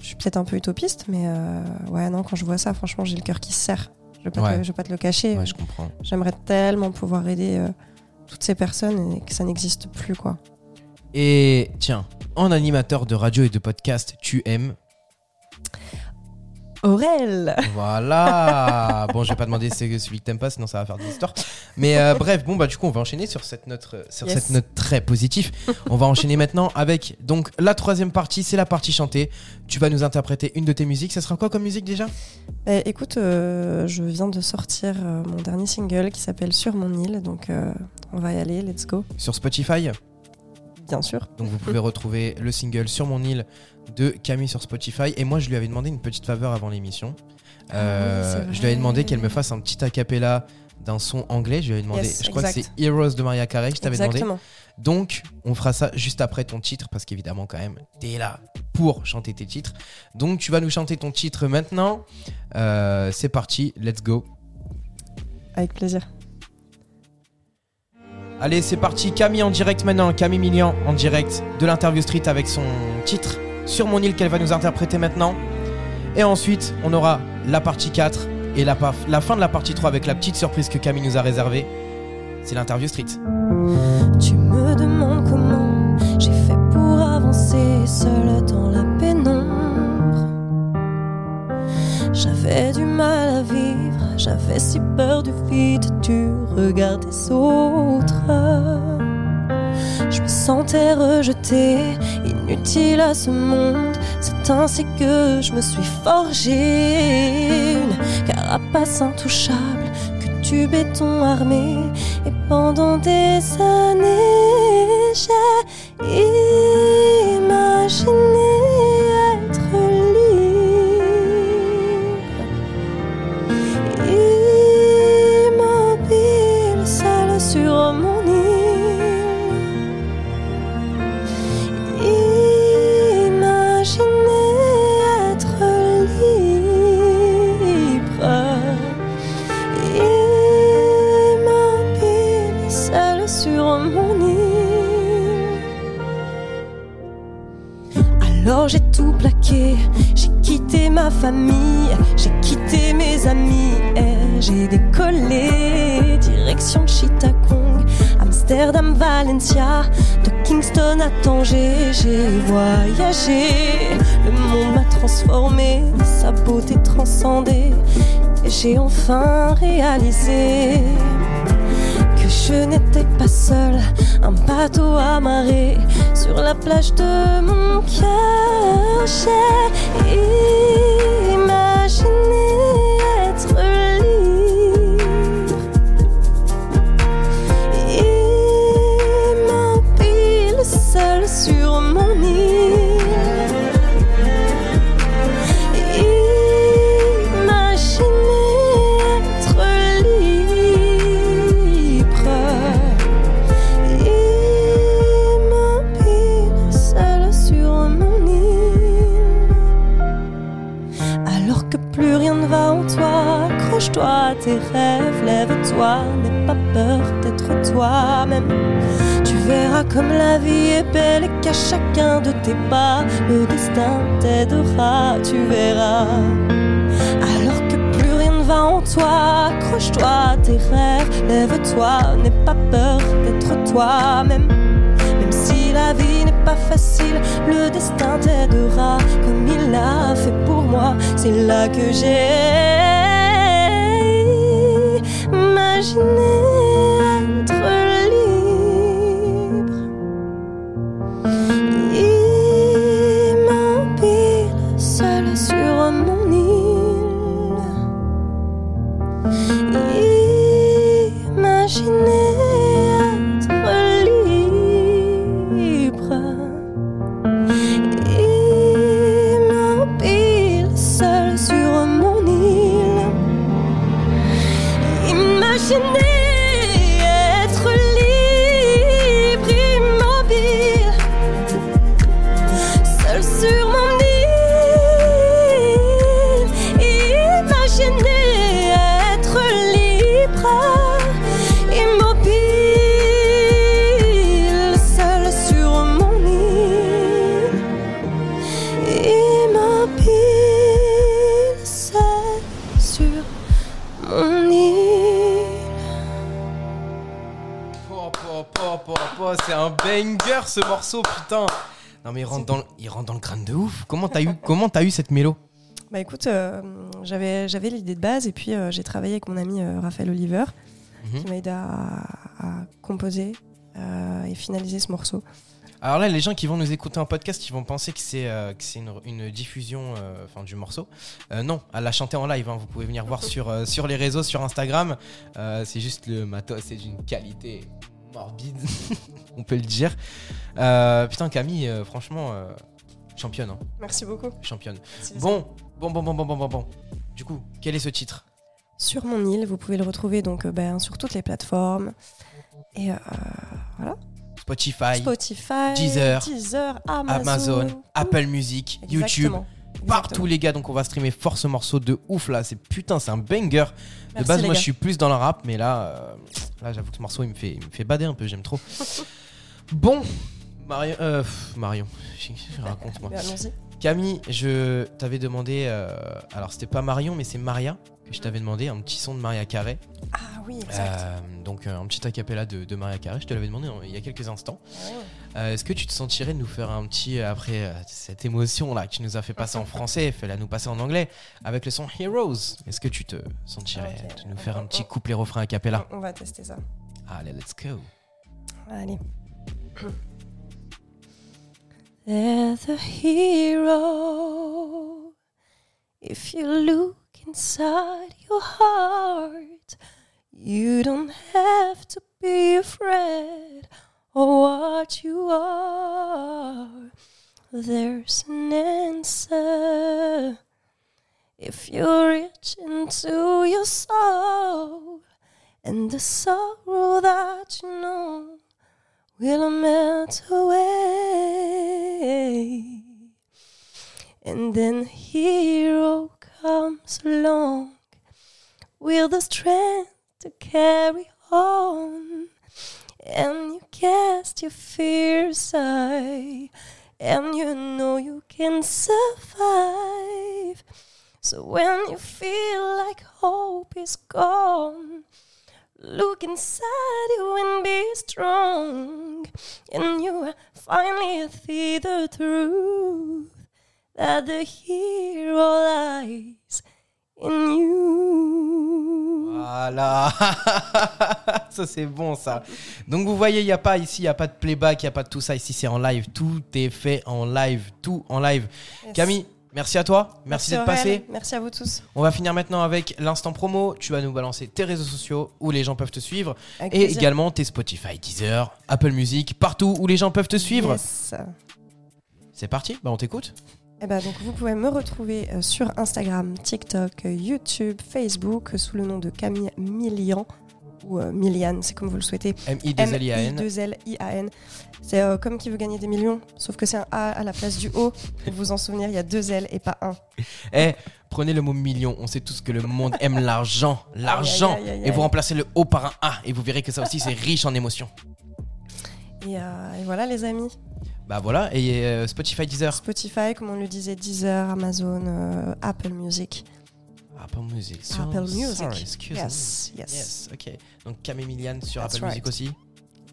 Je suis peut-être un peu utopiste, mais quand je vois ça, franchement, j'ai le cœur qui se serre. Je vais pas te le cacher. Ouais, je comprends. J'aimerais tellement pouvoir aider toutes ces personnes et que ça n'existe plus, quoi. Et tiens, en animateur de radio et de podcast, tu aimes Aurel. Voilà. Bon, je vais pas demander celui que t'aimes pas, sinon ça va faire des histoires. Mais bref, bon bah du coup, on va enchaîner sur cette note très positive. On va enchaîner maintenant avec donc la troisième partie, c'est la partie chantée. Tu vas nous interpréter une de tes musiques. Ça sera quoi comme musique déjà ? Écoute, je viens de sortir mon dernier single qui s'appelle Sur mon île, donc on va y aller. Let's go. Sur Spotify ? Bien sûr. Donc vous pouvez retrouver le single Sur mon île de Camille sur Spotify. Et moi, je lui avais demandé une petite faveur avant l'émission. Je lui avais demandé qu'elle me fasse un petit acapella d'un son anglais. Je lui avais demandé, je crois que c'est Heroes de Mariah Carey. Je t'avais demandé. Donc, on fera ça juste après ton titre parce qu'évidemment, quand même, t'es là pour chanter tes titres. Donc, tu vas nous chanter ton titre maintenant. C'est parti, let's go. Avec plaisir. Allez, c'est parti, Camille en direct maintenant, Camille Millian en direct de l'Interview Street avec son titre Sur mon île qu'elle va nous interpréter maintenant. Et ensuite, on aura la partie 4 et la fin de la partie 3 avec la petite surprise que Camille nous a réservée. c'est l'Interview Street. Tu me demandes comment j'ai fait pour avancer seule dans la pénombre. J'avais du mal à vivre, j'avais si peur du vide, du regard des autres. Je me sentais rejetée, inutile à ce monde. C'est ainsi que je me suis forgée une carapace intouchable que du béton armé. Et pendant des années, j'ai imaginé être libre, immobile, seule sur mon j'ai tout plaqué, j'ai quitté ma famille, j'ai quitté mes amis et j'ai décollé direction Chittagong, Amsterdam, Valencia, de Kingston à Tanger. J'ai voyagé, le monde m'a transformée, sa beauté transcendée, et j'ai enfin réalisé que je n'étais pas seule. Un bateau amarré sur la plage de mon cœur. J'ai imaginé être libre, immobile, seule sur mon île. Imaginé être libre, accroche-toi à tes rêves, lève-toi, n'aie pas peur d'être toi-même. Tu verras comme la vie est belle et qu'à chacun de tes pas, le destin t'aidera, tu verras. Alors que plus rien ne va en toi, accroche-toi à tes rêves, lève-toi, n'aie pas peur d'être toi-même. Même si la vie n'est pas facile, le destin t'aidera, comme il l'a fait pour moi, c'est là que j'ai imaginez être libre, immobile, seule sur mon île. Imaginez être libre, immobile, seule sur mon île. Imaginez être libre, immobile, seul sur mon île. Imaginez être libre, immobile, seul sur mon île. Immobile, seul sur mon île. C'est un banger ce morceau, putain. Non mais il rentre dans le crâne de ouf. Comment t'as eu cette mélo? Bah écoute, j'avais l'idée de base et puis j'ai travaillé avec mon ami Raphaël Oliver, qui m'a aidé à composer et finaliser ce morceau. Alors là, les gens qui vont nous écouter en podcast, ils vont penser que c'est une diffusion du morceau. Non, elle l'a chanté en live. Hein, vous pouvez venir voir sur les réseaux, sur Instagram. C'est juste le matos, c'est d'une qualité morbide, on peut le dire. Putain, Camille, franchement, championne. Hein. Merci beaucoup. Championne. Merci. Bon. Du coup, quel est ce titre ? Sur mon île, vous pouvez le retrouver donc sur toutes les plateformes. Et voilà. Spotify, Deezer, Amazon, Apple Music, exactement, YouTube, partout les gars. Donc on va streamer fort ce morceau de ouf là. C'est un banger. Merci, de base moi je suis plus dans le rap, mais là j'avoue que ce morceau il me fait bader un peu, j'aime trop. Bon, Marion, raconte-moi. Camille, je t'avais demandé, alors c'était pas Marion mais c'est Maria, que je t'avais demandé un petit son de Mariah Carey. Ah Oui, exact. Donc un petit acapella de Mariah Carey, je te l'avais demandé il y a quelques instants. Oh. Est-ce que tu te sentirais de nous faire un petit, après cette émotion là que tu nous as fait passer en français, fais-la nous passer en anglais, avec le son Heroes. Est-ce que tu te sentirais de nous faire un petit couplet refrain acapella? On va tester ça. Allez, let's go. Allez. There's a hero if you look inside your heart. You don't have to be afraid of what you are. There's an answer if you reach into your soul, and the sorrow that you know will melt away. And then a hero comes along with the strength to carry on, and you cast your fear aside, and you know you can survive. So when you feel like hope is gone, look inside you and be strong, and you will finally see the truth that the hero lies in you. Voilà. Ça c'est bon ça. Donc vous voyez, il n'y a pas de playback, il n'y a pas de tout ça. Ici c'est en live, tout est fait en live, tout en live. Yes. Camille, merci à toi, merci d'être passé. Merci à vous tous. On va finir maintenant avec l'instant promo. Tu vas nous balancer tes réseaux sociaux où les gens peuvent te suivre. Avec et plaisir. Également tes Spotify, Deezer, Apple Music, partout où les gens peuvent te suivre. Yes. C'est parti, on t'écoute. Eh ben, donc vous pouvez me retrouver sur Instagram, TikTok, YouTube, Facebook sous le nom de Camille Millian ou Millian, c'est comme vous le souhaitez. M-I-2-L-I-A-N. M-I-2-L-I-A-N. C'est comme qui veut gagner des millions, sauf que c'est un A à la place du O. Pour vous en souvenir, il y a deux L et pas un. Prenez le mot million, on sait tous que le monde aime l'argent. Aïe. Et vous remplacez le O par un A et vous verrez que ça aussi c'est riche en émotions. Et voilà les amis. Et Spotify, Deezer. Spotify, comme on le disait, Deezer, Amazon, Apple Music. Yes. Ok. Donc Camille Millian sur That's Apple right. Music aussi.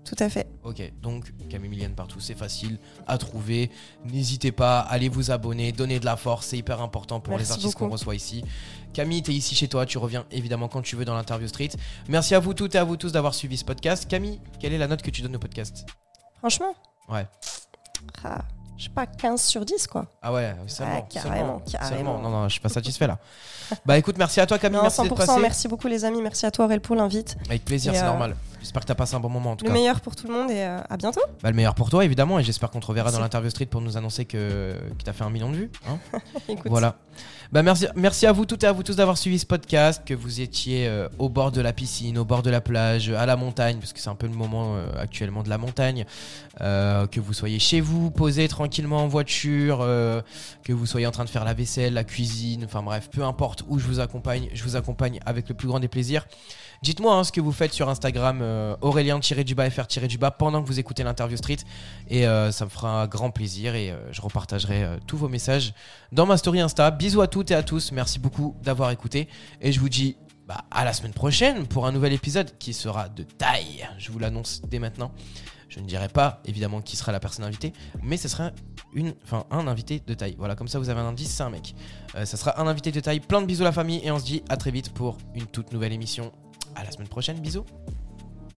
Tout à fait. Ok. Donc Camille Millian partout, c'est facile à trouver. N'hésitez pas, allez vous abonner, donnez de la force, c'est hyper important pour les artistes qu'on reçoit ici. Camille, t'es ici chez toi, tu reviens évidemment quand tu veux dans l'Interview Street. Merci à vous toutes et à vous tous d'avoir suivi ce podcast. Camille, quelle est la note que tu donnes au podcast? Franchement. Ouais. Je sais pas, 15 sur 10 quoi. Ah ouais, carrément. Non, je suis pas satisfait là. Écoute, merci à toi Camille, merci d'être passé. Merci beaucoup les amis, merci à toi Aurel pour l'invite. Avec plaisir, c'est normal. J'espère que t'as passé un bon moment en tout cas. Le meilleur pour tout le monde et à bientôt. Le meilleur pour toi évidemment, et j'espère qu'on te reverra dans l'Interview Street pour nous annoncer que t'as fait 1 million de vues. Hein. Écoute. Voilà. Merci à vous toutes et à vous tous d'avoir suivi ce podcast, que vous étiez au bord de la piscine, au bord de la plage, à la montagne, parce que c'est un peu le moment actuellement de la montagne, que vous soyez chez vous, posé tranquillement en voiture, que vous soyez en train de faire la vaisselle, la cuisine, enfin bref, peu importe où je vous accompagne avec le plus grand des plaisirs. Dites-moi ce que vous faites sur Instagram aurélien-fr-du-bas pendant que vous écoutez l'Interview Street et ça me fera un grand plaisir et je repartagerai tous vos messages dans ma story Insta. Bisous à toutes et à tous, merci beaucoup d'avoir écouté et je vous dis à la semaine prochaine pour un nouvel épisode qui sera de taille. Je vous l'annonce dès maintenant. Je ne dirai pas évidemment qui sera la personne invitée, mais ce sera un invité de taille. Voilà, comme ça vous avez un indice, c'est un mec. Ça sera un invité de taille. Plein de bisous à la famille et on se dit à très vite pour une toute nouvelle émission. À la semaine prochaine, bisous.